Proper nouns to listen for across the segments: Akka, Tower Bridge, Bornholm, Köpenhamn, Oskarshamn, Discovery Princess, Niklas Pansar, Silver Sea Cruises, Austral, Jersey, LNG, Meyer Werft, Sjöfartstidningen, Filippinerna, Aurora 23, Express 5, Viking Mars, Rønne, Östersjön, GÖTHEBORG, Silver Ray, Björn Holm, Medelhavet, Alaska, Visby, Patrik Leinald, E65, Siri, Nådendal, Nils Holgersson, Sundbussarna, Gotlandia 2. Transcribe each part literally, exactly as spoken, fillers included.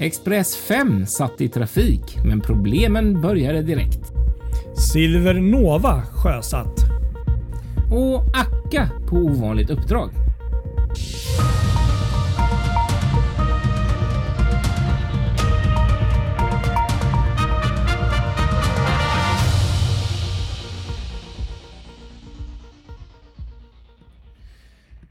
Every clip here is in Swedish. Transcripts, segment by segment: Express fem satt i trafik, men problemen började direkt. Silver Nova sjösatt. Och Akka på ovanligt uppdrag.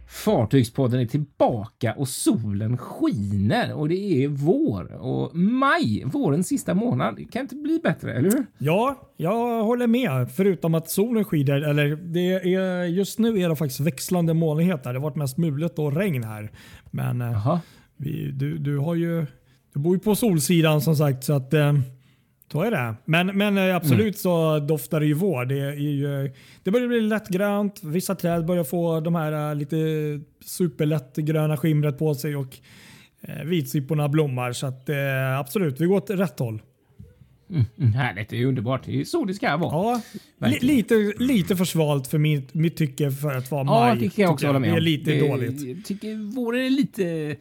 Fartygspodden är tillbaka och solen skiner och det är vår. Och maj, vårens sista månad, kan inte bli bättre, eller hur? Ja, jag håller med. Förutom att solen skiner, eller det är, just nu är det faktiskt växlande molnigheter. Det har varit mest mulet och regn här. Men vi, du, du har ju, du bor ju på solsidan som sagt, så att... Eh, Så är det. Men, men absolut mm. så doftar det ju vår. Det, är ju, det börjar bli lätt grönt. Vissa träd börjar få de här lite superlätt gröna skimret på sig och eh, vitsipporna blommar. Så att, eh, absolut, vi går åt rätt håll. Mm, härligt, det är underbart. Det är så det ska vara. Ja, li- lite, lite försvalt för mitt, mitt tycke för att vara maj. Ja, det kan jag också hålla med om. Det är lite det, dåligt. Jag tycker vår är lite...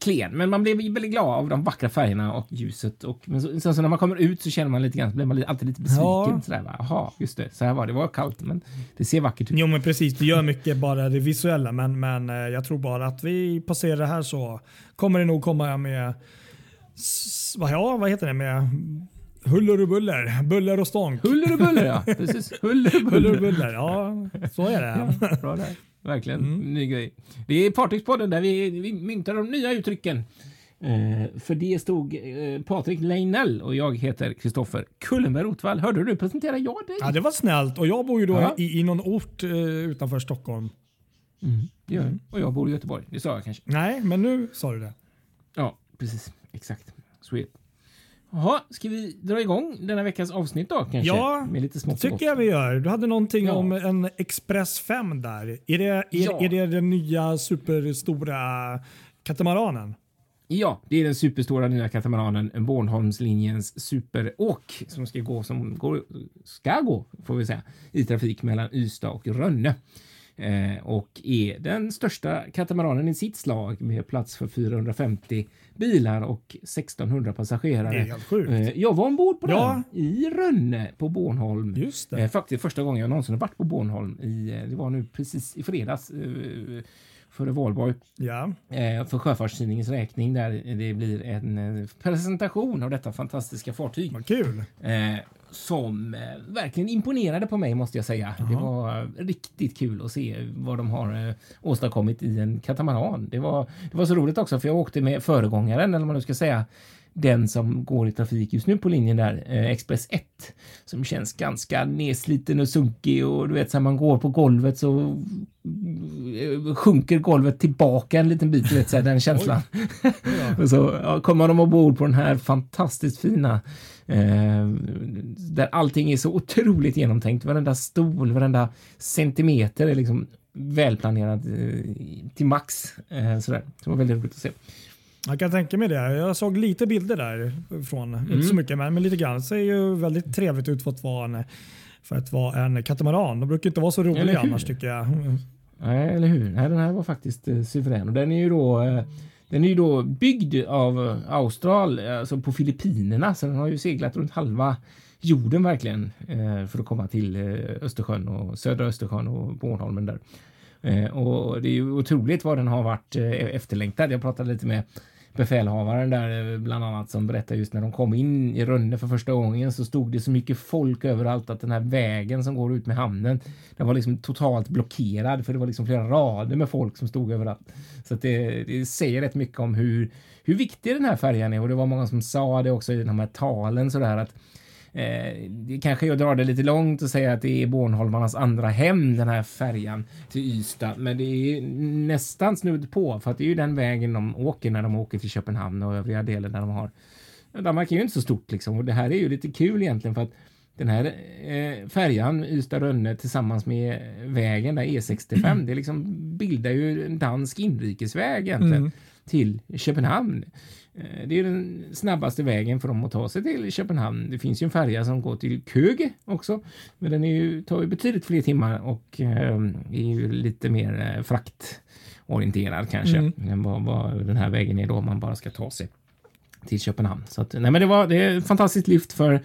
klen, men man blir väldigt glad av de vackra färgerna och ljuset, och men så, så, så när man kommer ut så känner man lite grann, blir man alltid lite besviken, ja. Sådär va. Jaha, just det, så här var det, var kallt, men det ser vackert ut. Jo men precis, det gör mycket bara det visuella, men, men jag tror bara att vi passerar det här så kommer det nog komma med ja, vad heter det med huller och buller, buller och stånk. Huller och buller, ja, precis. Huller och buller, huller och buller. Ja, så är det. Ja, bra där. Verkligen, mm. ny grej. Det är Fartygspodden där vi, vi myntar de nya uttrycken. Eh, för det stod eh, Patrik Leinald och jag heter Kristoffer Kullenberg-Otvall. Hörde du, presentera jag dig? Ja, det var snällt. Och jag bor ju då ja. i, i någon ort eh, utanför Stockholm. Mm. Ja, mm. Och jag bor i Göteborg, det sa jag kanske. Nej, men nu sa du det. Ja, precis. Exakt. Sweet. Jaha, ska vi dra igång denna veckans avsnitt då kanske? Ja, med lite smått tycker jag vi gör. Du hade någonting ja. om en Express fem där. Är det, är, ja. är det den nya superstora katamaranen? Ja, det är den superstora nya katamaranen, Bornholmslinjens superåk som ska gå, som går, ska gå får vi säga, i trafik mellan Ystad och Rønne. Eh, och är den största katamaranen i sitt slag med plats för fyrahundrafemtio bilar och sextonhundra passagerare. Det är helt sjukt. Eh, jag var ombord på ja. den i Rønne på Bornholm. Just det. Eh, faktiskt första gången jag någonsin har varit på Bornholm. I, det var nu precis i fredags eh, före Valborg. Ja. Eh, för Sjöfartstidningens räkning där det blir en eh, presentation av detta fantastiska fartyg. Vad kul! Eh, som verkligen imponerade på mig måste jag säga. Aha. Det var riktigt kul att se vad de har åstadkommit i en katamaran. Det var, det var så roligt också för jag åkte med föregångaren, eller vad man ska säga, den som går i trafik just nu på linjen där, Express ett, som känns ganska nedsliten och sunkig, och du vet, så man går på golvet så sjunker golvet tillbaka en liten bit, vet, så här, den känslan. Och så ja, kommer de ombord på den här fantastiskt fina eh, där allting är så otroligt genomtänkt, varenda stol, varenda centimeter är liksom välplanerad eh, till max eh, sådär. Det var väldigt roligt att se. Jag kan tänka mig det. Jag såg lite bilder därifrån. Mm. Inte så mycket, men, men lite grann. Så är ju väldigt trevligt ut för att vara en, för att vara en katamaran. De brukar inte vara så roliga annars, tycker jag. Nej, eller hur? Nej, den här var faktiskt eh, suverän. Och den är ju då, eh, den är ju då byggd av Austral, alltså på Filippinerna. Så den har ju seglat runt halva jorden verkligen eh, för att komma till eh, Östersjön och södra Östersjön och Bornholmen där. Eh, och det är ju otroligt vad den har varit eh, efterlängtad. Jag pratade lite med befälhavaren där bland annat, som berättade just när de kom in i Rønne för första gången, så stod det så mycket folk överallt att den här vägen som går ut med hamnen, den var liksom totalt blockerad, för det var liksom flera rader med folk som stod överallt. Så att det, det säger rätt mycket om hur, hur viktig den här färjan är, och det var många som sa det också i den här talen sådär att Eh, det kanske jag drar det lite långt och säger att det är Bornholmarnas andra hem, den här färjan till Ystad, men det är nästan snudd på, för att det är ju den vägen de åker när de åker till Köpenhamn och övriga delar där de har. Danmark är ju inte så stort liksom, och det här är ju lite kul egentligen, för att den här eh, färjan Ystad-Rønne tillsammans med vägen där E sextiofem, mm. det liksom bildar ju en dansk inrikesväg egentligen mm. till Köpenhamn. Det är den snabbaste vägen för dem att ta sig till Köpenhamn. Det finns ju en färja som går till Köge också, men den är ju, tar ju betydligt fler timmar och eh, är ju lite mer eh, fraktorienterad kanske mm. än vad, vad den här vägen är då, om man bara ska ta sig till Köpenhamn. Så att, nej, men det var det är ett fantastiskt lyft för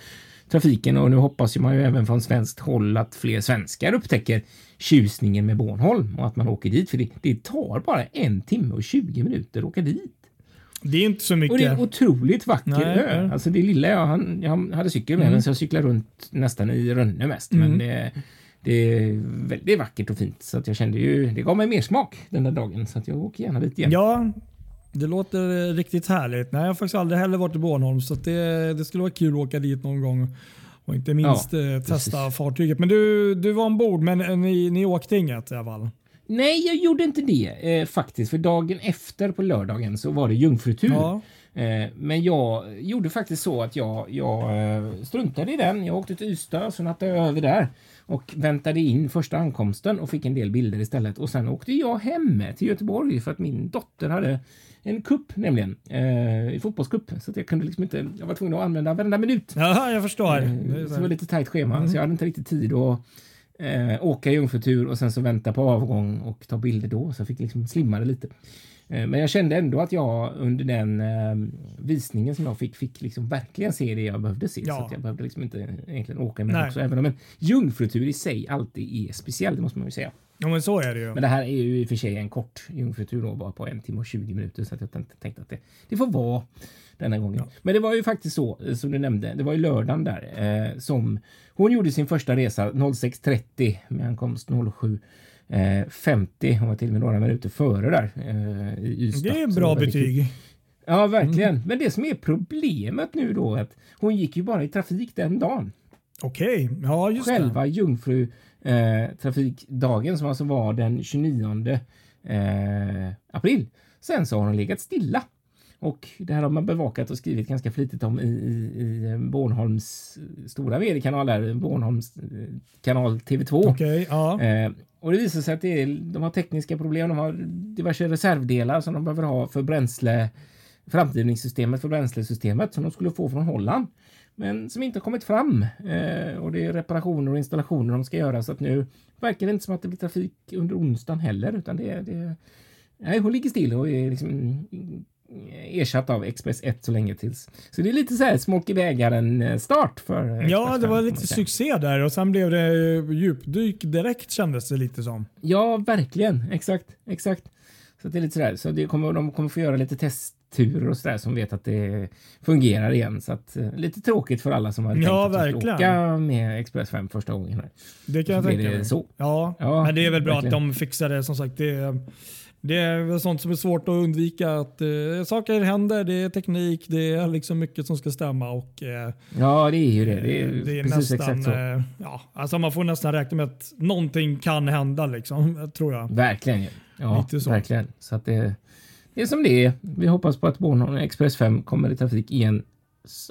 trafiken, och nu hoppas ju man ju även från svenskt håll att fler svenskar upptäcker tjusningen med Bornholm och att man åker dit, för det, det tar bara en timme och tjugo minuter att åka dit. Det är inte så mycket. Och det är en otroligt vacker Nej. Ö. Alltså det lilla jag, han, jag hade cykel med mm. den, så jag cyklar runt nästan i Rønne mest. Mm. Men det, det är väldigt vackert och fint, så att jag kände ju, det gav mig mer smak den där dagen, så att jag åker gärna dit igen. Ja, det låter riktigt härligt. Nej, jag har faktiskt aldrig heller varit i Bornholm, så att det, det skulle vara kul att åka dit någon gång. Och inte minst ja, testa precis. fartyget. Men du, du var ombord, men ni, ni åkte inget i alla fall. Nej, jag gjorde inte det eh, faktiskt. För dagen efter på lördagen så var det jungfrutur. Ja. Eh, men jag gjorde faktiskt så att jag, jag eh, struntade i den. Jag åkte till Ystad, så nattade jag över där. Och väntade in första ankomsten och fick en del bilder istället. Och sen åkte jag hem till Göteborg för att min dotter hade en kupp nämligen. Eh, fotbollskupp. Så att jag kunde liksom inte... Jag var tvungen att använda varenda minut. Ja, jag förstår. Eh, det var lite tajt schema. Mm. Så jag hade inte riktigt tid att... Eh, åka jungfrutur och sen så vänta på avgång och ta bilder då, så jag fick liksom slimma det lite. Eh, men jag kände ändå att jag under den eh, visningen som jag fick, fick liksom verkligen se det jag behövde se. Ja. Så att jag behövde liksom inte egentligen åka med Nej. Också, även om en jungfrutur i sig alltid är speciell, det måste man ju säga. Ja, men så är det ju. Men det här är ju i och för sig en kort jungfrutur då, bara på en timme och tjugo minuter, så att jag tänkte, tänkte att det, det får vara denna gången. Ja. Men det var ju faktiskt så, som du nämnde, det var ju lördagen där eh, som hon gjorde sin första resa sex trettio med ankomst sju femtio. Hon var till och med några minuter före där eh, i Ystad. Det är en bra betyg. Kul. Ja, verkligen. Mm. Men det som är problemet nu då, att hon gick ju bara i trafik den dagen. Okej, okay. Ja just Själva det. Själva jungfru eh, trafikdagen som alltså var den tjugonionde eh, april. Sen så har hon legat stilla. Och det här har man bevakat och skrivit ganska flitigt om i, i, i Bornholms stora mediekanal där, Bornholms kanal T V två. Okay, ja. eh, och det visar sig att det är, de har tekniska problem, de har diverse reservdelar som de behöver ha för bränsle, för framdrivningssystemet, för bränslesystemet som de skulle få från Holland. Men som inte har kommit fram. Eh, och det är reparationer och installationer de ska göra, så att nu verkar det inte som att det blir trafik under onsdagen heller, utan det är... Nej, hon ligger still och är liksom... ersatt av Express ett så länge tills. Så det är lite så här smolk i bägaren start för Express Ja, det var fem, lite succé där, och sen blev det djupdyk direkt, kändes det lite som. Ja, verkligen. Exakt, exakt. Så det är lite så där. Så det kommer, de kommer få göra lite testturer och så där, som vet att det fungerar igen. Så att, lite tråkigt för alla som har ja, tänkt verkligen. Att åka med Express fem första gången. Här. Det kan jag så tänka mig. Så. Ja, ja, men det är väl bra verkligen. Att de fixar det, som sagt. Det Det är väl sånt som är svårt att undvika, att eh, saker händer, det är teknik, det är liksom mycket som ska stämma och eh, ja, det är ju det. Det är, det är precis nästan, exakt så. Eh, ja, alltså man får nästan räkna med att någonting kan hända liksom, tror jag. Verkligen. Ja, lite så. Verkligen. Så att det, det är som det är. Vi hoppas på att Bornholm Express fem kommer i trafik igen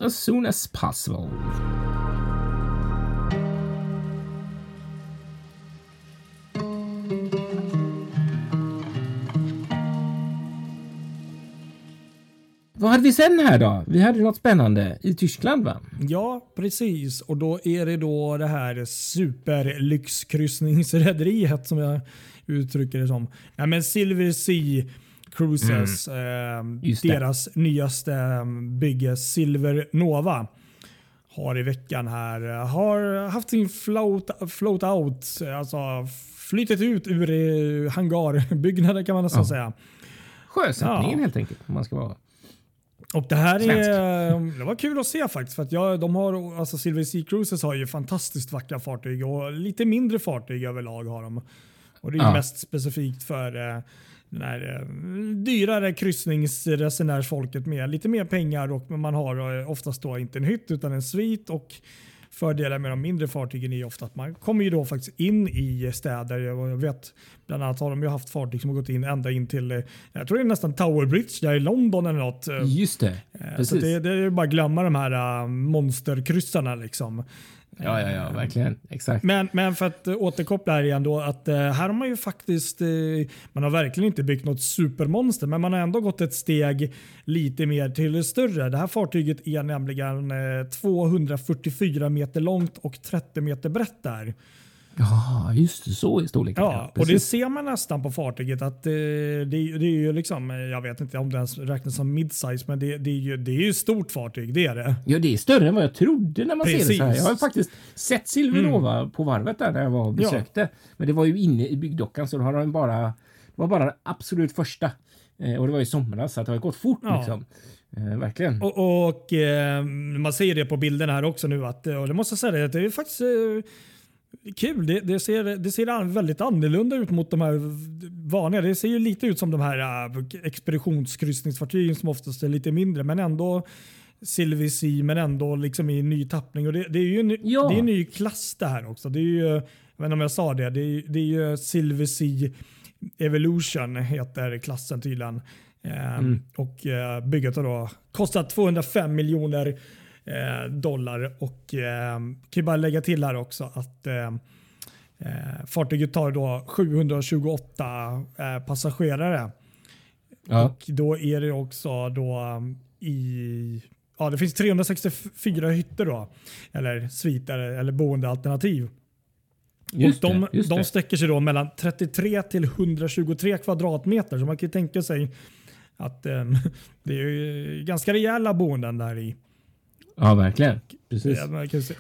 as soon as possible. Vad hade vi sen här då? Vi hade något spännande i Tyskland, va? Ja, precis. Och då är det då det här superlyxkryssningsrederiet som jag uttrycker det som. Nej, men Silver Sea Cruises, mm. eh, deras nyaste bygge Silver Nova, har i veckan här har haft sin float, float out, alltså flyttat ut ur hangarbyggnader kan man nästan ja. säga. Sjösättningen ja. helt enkelt, om man ska vara. Och det här är, det var kul att se faktiskt, för att jag, de har, alltså Silver Sea Cruises har ju fantastiskt vackra fartyg och lite mindre fartyg överlag har de. Och det är ju ja. mest specifikt för eh, den här eh, dyrare kryssningsresenärsfolket med lite mer pengar, och man har oftast då inte en hytt utan en svit, och fördelar med de mindre fartygen är ju ofta att man kommer ju då faktiskt in i städer. Jag vet, bland annat har de ju haft fartyg som har gått in ända in till, jag tror det är nästan Tower Bridge där i London eller något. Just det, precis. Så det, det är ju bara att glömma de här monsterkryssarna liksom. Ja, ja, ja, verkligen. Exakt. Men, men för att återkoppla här igen då, att här har man ju faktiskt, man har verkligen inte byggt något supermonster, men man har ändå gått ett steg lite mer till större. Det här fartyget är nämligen tvåhundrafyrtiofyra meter långt och trettio meter brett där. Ja, just det, så i storleken. Ja, och det ser man nästan på fartyget att det, det, det är ju liksom, jag vet inte om det ens räknas som midsize, men det, det är ju det är ju stort fartyg, det är det. Ja, det är större än vad jag trodde när man Precis. Ser det så här. Jag har faktiskt sett Silver Nova mm. på varvet där när jag var och besökte. Ja. Men det var ju inne i byggdockan så då har de bara, det var bara absolut första. Och det var i somras så att det har gått fort ja. Liksom. Eh, verkligen. Och, och eh, man ser det på bilden här också nu att, och det måste jag säga att det är faktiskt eh, kul. Det, det, ser, det ser väldigt annorlunda ut mot de här vanliga. Det ser ju lite ut som de här äh, expeditionskryssningsfartygen som oftast är lite mindre. Men ändå Silver Sea, men ändå liksom i ny tappning. Och det, det är ju en, ja. det är en ny klass det här också. Det är ju, jag vet inte om jag sa det, det är, det är ju Silver Sea Evolution heter klassen tydligen. Eh, mm. Och eh, bygget har då kostat tvåhundrafem miljoner Eh, dollar och eh, kan ju bara lägga till här också att eh, eh, fartyget tar då sjuhundratjugoåtta eh, passagerare ja. Och då är det också då i ja det finns trehundrasextiofyra hytter då eller sviter eller boendealternativ just och de, det, de sträcker sig då mellan trettiotre till etthundratjugotre kvadratmeter så man kan ju tänka sig att eh, det är ju ganska rejäla boenden där i. Ja, verkligen. Precis.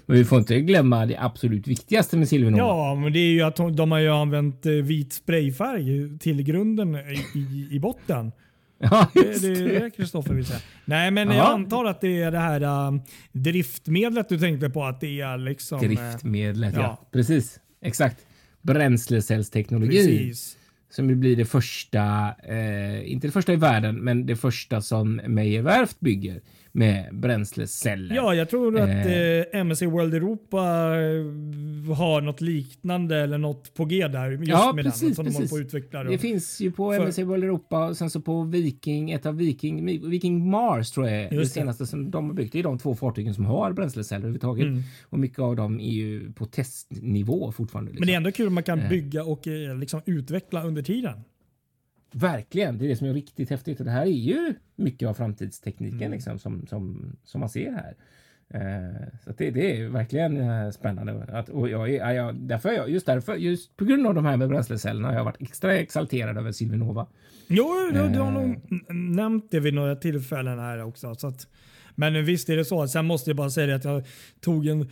Men vi får inte glömma det absolut viktigaste med Silver Nova. Ja, men det är ju att de har ju använt vit sprayfärg till grunden i, i botten. Ja, just det. Det är det Kristoffer vill säga. Nej, men ja. Jag antar att det är det här um, driftmedlet du tänkte på att det är liksom... Driftmedlet, ja. ja. Precis, exakt. Bränslecellsteknologi. Precis. Som blir det första, eh, inte det första i världen, men det första som Meyer Werft bygger med bränsleceller. Ja, jag tror att eh, M S C World Europa har något liknande eller något på G där. Just ja, med precis, den, som precis. De håller på utvecklar. Det finns ju på för... M S C World Europa och sen så på Viking, ett av Viking, Viking Mars tror jag är det, det senaste som de har byggt. Det är de två fartygen som har bränsleceller överhuvudtaget. Mm. Och mycket av dem är ju på testnivå fortfarande. Liksom. Men det är ändå kul att man kan bygga och eh, liksom utveckla under tiden. Verkligen, det är det som är riktigt häftigt och det här är ju mycket av framtidstekniken mm. liksom, som, som, som man ser här. Eh, så det, det är verkligen eh, spännande. Att, och jag, jag, därför jag, just därför, just på grund av de här med bränslecellerna har jag varit extra exalterad över Silver Nova. Jo, du, eh. du har nog nämnt det vid några tillfällen här också. Så att, men visst är det så, sen måste jag bara säga att jag tog en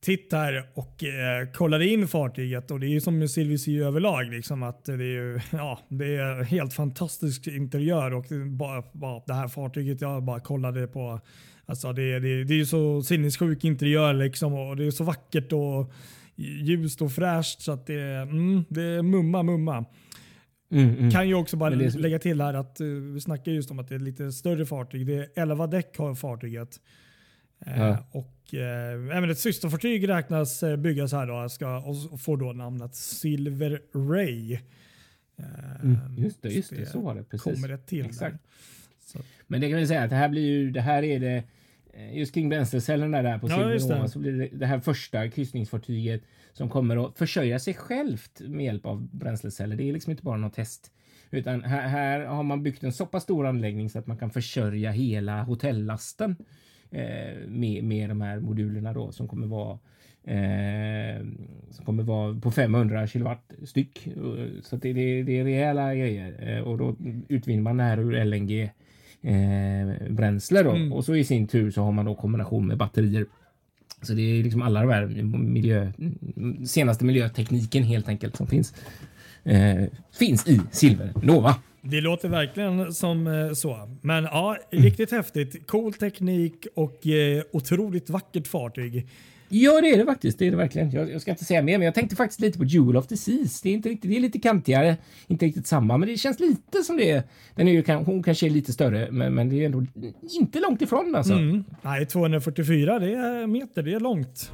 titt här och eh, kollade in fartyget och det är ju som Silver Sea överlag liksom att det är ju, ja det är helt fantastisk interiör och bara, bara det här fartyget jag bara kollade på alltså det, det, det är ju så sinnessjuk interiör liksom och det är så vackert och ljust och fräscht så att det, mm, det är mumma mumma. Mm, mm. Kan ju också bara är... lägga till här att uh, vi snackar just om att det är lite större fartyg, det är elva däck har fartyget. Ja. Och eh, även ett systerfartyg räknas byggas här då ska, och får då namnet Silver Ray. Eh, mm, just det, just det, så var det precis. Kommer det till. Exakt. Men det kan vi säga att det här blir ju, det här är det just kring bränslecellerna där på Silver Nova ja, så blir det, det här första kryssningsfartyget som kommer att försörja sig självt med hjälp av bränsleceller. Det är liksom inte bara något test. Utan här, här har man byggt en så pass stor anläggning så att man kan försörja hela hotellasten. Med, med de här modulerna då som kommer vara eh, som kommer vara på femhundra kilowatt styck så det, det, det är rejäla grejer och då utvinner man det här ur L N G eh, bränsle då mm. och så i sin tur så har man då kombination med batterier så det är liksom alla de här miljö, senaste miljötekniken helt enkelt som finns eh, finns i Silver Nova. Det låter verkligen som så. Men ja, riktigt mm. häftigt. Cool teknik och eh, otroligt vackert fartyg. Ja, det är det faktiskt. Det är det verkligen. Jag, jag ska inte säga mer, men jag tänkte faktiskt lite på Jewel of the Seas. Det är, inte riktigt, det är lite kantigare. Inte riktigt samma, men det känns lite som det är. Den är ju, hon kanske är lite större, men, men det är ändå inte långt ifrån. Alltså. Mm. Nej, tvåhundrafyrtiofyra det är meter. Det är långt.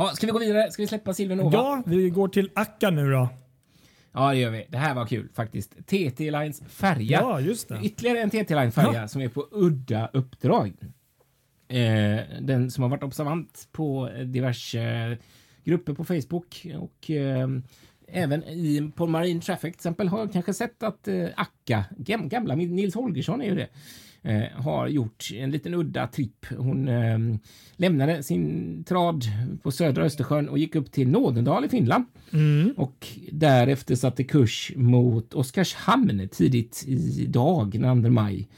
Ja, ska vi gå vidare? Ska vi släppa Silver Nova? Ja, vi går till Akka nu då. Ja, det gör vi. Det här var kul faktiskt. T T-Lines färja. Ja, just det. Ytterligare en T T-Lines färja ja. Som är på udda uppdrag. Eh, den som har varit observant på diverse grupper på Facebook och eh, även i, på Marine Traffic till exempel har jag kanske sett att eh, Akka, gam, gamla Nils Holgersson är ju det, eh, har gjort en liten udda tripp. Hon eh, lämnade sin trad på södra Östersjön och gick upp till Nådendal i Finland. Mm. Och därefter satte kurs mot Oskarshamn tidigt i dag, den andra maj.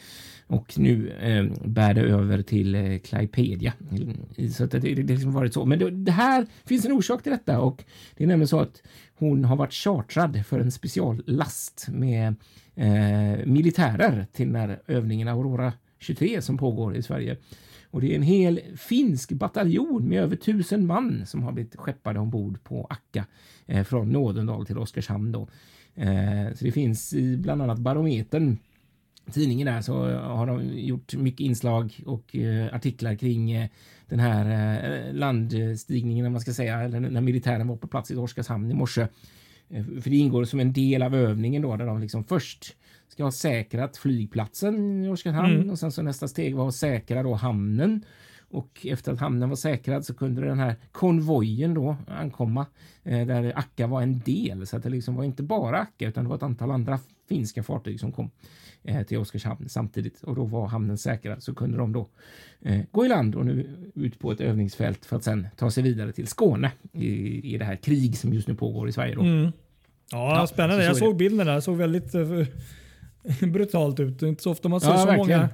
Och nu eh, bär det över till eh, Klaipedia. Så att det, det, det har varit så. Men det, det här finns en orsak till detta. Och det är nämligen så att hon har varit chartrad för en speciallast med eh, militärer till den här övningen Aurora tjugotre som pågår i Sverige. Och det är en hel finsk bataljon med över tusen man som har blivit skeppade ombord på Akka eh, från Nådendal till Oskarshamn då. Eh, så det finns i bland annat Barometern, tidningen där, så har de gjort mycket inslag och eh, artiklar kring eh, den här eh, landstigningen, när man ska säga, eller när militären var på plats i Oskarshamn i morse. Eh, för det ingår som en del av övningen då, där de liksom först ska ha säkrat flygplatsen i Oskarshamn, mm. och sen så nästa steg var att säkra då hamnen. Och efter att hamnen var säkrad så kunde den här konvojen då ankomma, eh, där Akka var en del. Så att det liksom var inte bara Akka, utan det var ett antal andra finska fartyg som kom eh, till Oskarshamn samtidigt. Och då var hamnen säkrad, så kunde de då eh, gå i land och nu ut på ett övningsfält för att sen ta sig vidare till Skåne i, i det här krig som just nu pågår i Sverige då. Mm. Ja, ja, spännande. Så jag så såg bilderna. Det såg väldigt uh, brutalt ut. Det är inte så ofta man ser ja, så verkligen.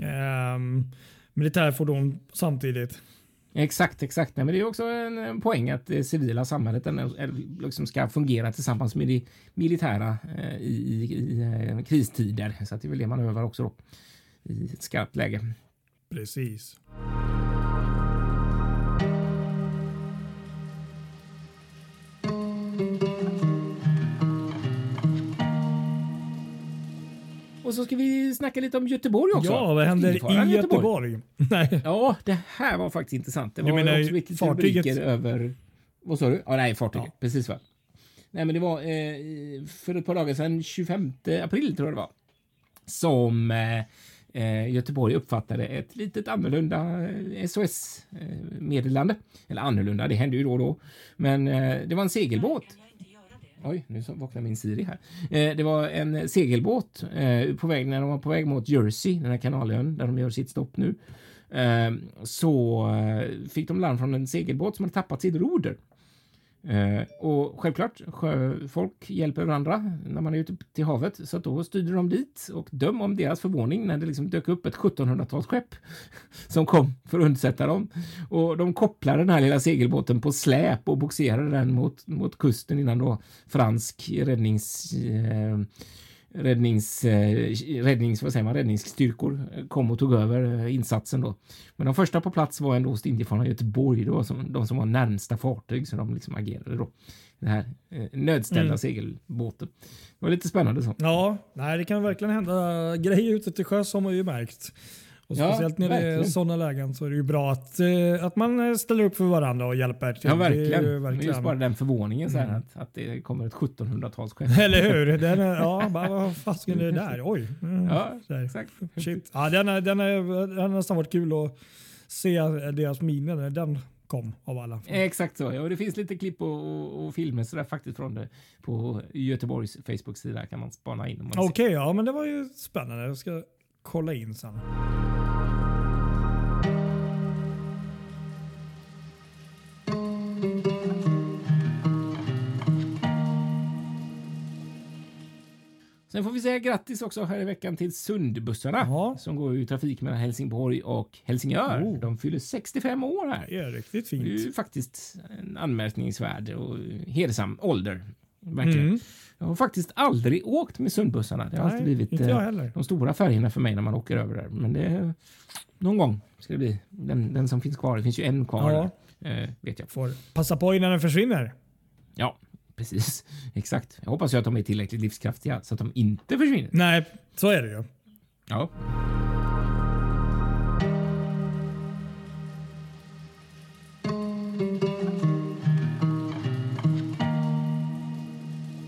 många... Um... militärfordon samtidigt. Exakt, exakt. Nej, men det är också en poäng att det civila samhället är, liksom ska fungera tillsammans med det militära eh, i, i kristider. Så att det är väl det man övar också då, i ett skarpt läge. Precis. Och så ska vi snacka lite om Göteborg också. Ja, vad händer i Göteborg? Göteborg? Nej. Ja, det här var faktiskt intressant. Det var menar, också viktigt rubriker över... Vad sa du? Ja, nej, fartyget. Ja. Precis va? Nej, men det var eh, för ett par dagar sedan, tjugofemte april tror jag det var, som eh, Göteborg uppfattade ett litet annorlunda S O S-meddelande. Eller annorlunda, det hände ju då och då. Men eh, det var en segelbåt. Oj, nu vaknar min Siri här. Eh, det var en segelbåt eh, på väg, när de var på väg mot Jersey, den här kanalen där de gör sitt stopp nu. Eh, så eh, fick de larm från en segelbåt som hade tappat sitt roder. Eh, och självklart, sjöfolk hjälper varandra när man är ute till havet. Så att då styrde de dit, och döm om deras förvåning när det liksom dök upp ett sjuttonhundratalsskepp som kom för att undsätta dem. Och de kopplade den här lilla segelbåten på släp och boxerade den mot, mot kusten innan då fransk räddnings... Eh, räddnings, räddnings, vad säger man, räddningsstyrkor kom och tog över insatsen då. Men de första på plats var ändå Ostindiefararna i Göteborg då, som, de som var närmsta fartyg, så de liksom agerade då. Den här nödställda mm. segelbåten. Det var lite spännande så. Ja, nej, det kan verkligen hända grejer ute till sjö som har ju märkt. Och speciellt ja, när det är sådana lägen så är det ju bra att, att man ställer upp för varandra och hjälper till. Ja, verkligen. Det är ju verkligen. Just bara den förvåningen så här, mm. att, att det kommer ett sjuttonhundratalsskepp. Eller hur? Den är, ja, bara, vad fasken är det där? Oj. Mm. Ja, exakt. Shit. Ja, den har den är, den är nästan varit kul att se deras miner när den kom av alla. Exakt så. Ja, och det finns lite klipp och, och, och filmer så där faktiskt från det på Göteborgs Facebook-sida kan man spana in. Okej, okay, ja, men det var ju spännande. Jag ska kolla in sen. Sen får vi säga grattis också här i veckan till Sundbussarna, ja, som går i trafik mellan Helsingborg och Helsingör. Oh. De fyller sextiofem år här. Det är riktigt fint. Det är ju faktiskt en anmärkningsvärd och hedersam ålder. Verkligen. Mm. Jag har faktiskt aldrig åkt med Sundbussarna. Det har Nej, alltid blivit eh, de stora färgerna för mig när man åker över där. Men det, någon gång ska det bli. Den, den som finns kvar, det finns ju en kvar. Ja. Där, eh, vet jag. Får passa på innan den försvinner. Ja, precis. Exakt. Jag hoppas ju att de är tillräckligt livskraftiga så att de inte försvinner. Nej, så är det ju. Ja.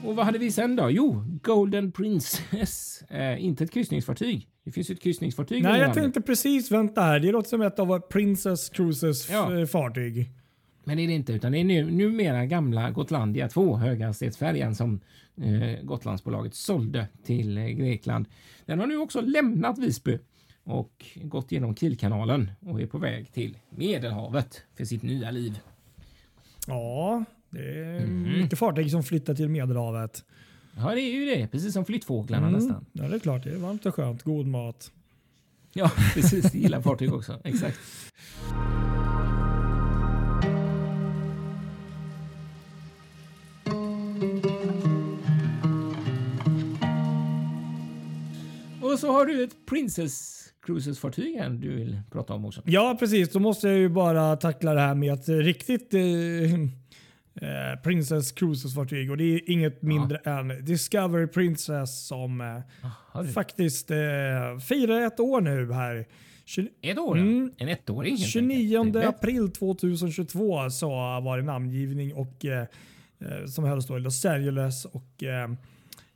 Och vad hade vi sen då? Jo, Golden Princess. Eh, inte ett kryssningsfartyg. Det finns ju ett kryssningsfartyg. Nej, jag tänkte precis vänta här. Det låter som ett av Princess Cruises ja. fartyg. Men det är det inte, utan det är nu, numera gamla Gotlandia två, höghastighetsfärjan som eh, Gotlandsbolaget sålde till eh, Grekland. Den har nu också lämnat Visby och gått genom Kielkanalen och är på väg till Medelhavet för sitt nya liv. Ja, det är mm. mycket fartyg som flyttar till Medelhavet. Ja, det är ju det. Precis som flyttfåglarna mm. nästan. Ja, det är klart. Det är varmt och skönt. God mat. Ja, precis. Gillar fartyg också. Exakt. Och så har du ett Princess Cruises-fartyg du vill prata om också. Ja, precis. Då måste jag ju bara tackla det här med att riktigt... Eh, Eh, Princess Cruises-fartyg, och det är inget mindre ja. än Discovery Princess som eh, ah, faktiskt eh, firar ett år nu här. tjugo ett år? Mm, en ettåring. tjugonionde april tjugohundratjugotvå så var det namngivning och eh, som hölls då i Los Angeles och eh,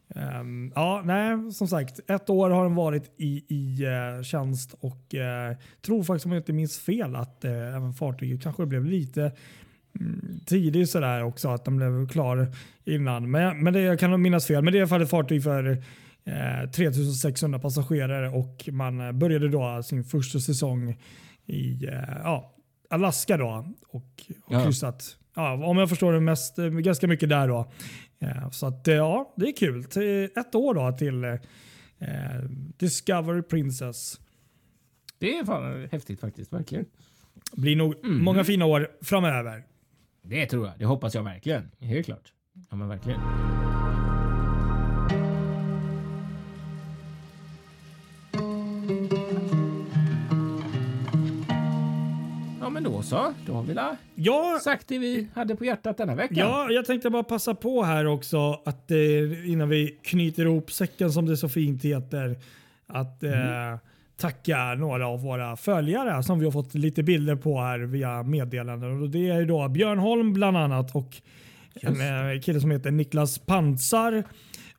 eh, ja, nej, som sagt, ett år har den varit i, i eh, tjänst och eh, tror faktiskt om jag inte minns fel att eh, även fartyget kanske blev lite tidigt sådär också, att de blev klar innan, men, men det, jag kan minnas fel, men det är i alla fall ett fartyg för eh, tre tusen sexhundra passagerare och man började då sin första säsong i eh, ja, Alaska då och, och ja. kryssat, ja, om jag förstår det mest, ganska mycket där då eh, så att ja, det är kul ett år då till eh, Discovery Princess. Det är fan häftigt faktiskt, verkligen. Det blir nog mm. många fina år framöver. Det tror jag. Det hoppas jag verkligen. Helt klart. Ja, men verkligen. Ja, men då så. Då har vi la ja. sagt det vi hade på hjärtat denna veckan. Ja, jag tänkte bara passa på här också att eh, innan vi knyter ihop säcken som det så fint heter, att mm. eh, tacka några av våra följare som vi har fått lite bilder på här via meddelanden. Och det är ju då Björn Holm bland annat och en kille som heter Niklas Pansar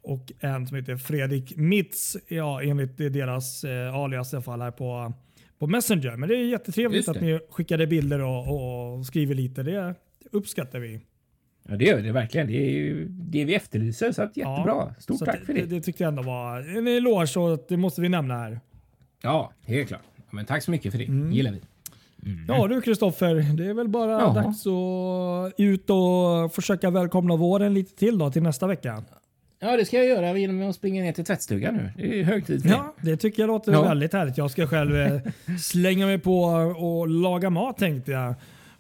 och en som heter Fredrik Mitz, ja, enligt deras eh, alias i alla fall här på, på Messenger. Men det är jättetrevligt att ni skickade bilder och, och skriver lite. Det uppskattar vi. Ja, det gör det verkligen. Det är ju det vi efterlyser, så att jättebra. Ja, stort tack för det. Det, det tyckte jag ändå var en eloge, så det måste vi nämna här. Ja, helt klart. Men tack så mycket för det. Mm. Gillar vi. Mm. Ja du Kristoffer, det är väl bara Jaha. dags att ut och försöka välkomna våren lite till då till nästa vecka. Ja, det ska jag göra genom att springa ner till tvättstugan nu. Det är hög tid. Ja, det tycker jag låter ja. väldigt härligt. Jag ska själv slänga mig på och laga mat, tänkte jag.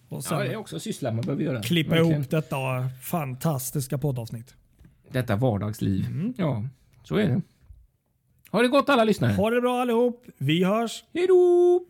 Och sen ja, det är också syssla man behöver göra. Klippa Verkligen. ihop detta fantastiska poddavsnitt. Detta vardagsliv. Mm. Ja, så är det. Ha det gott alla lyssnare. Ha det bra allihop. Vi hörs. Hej då!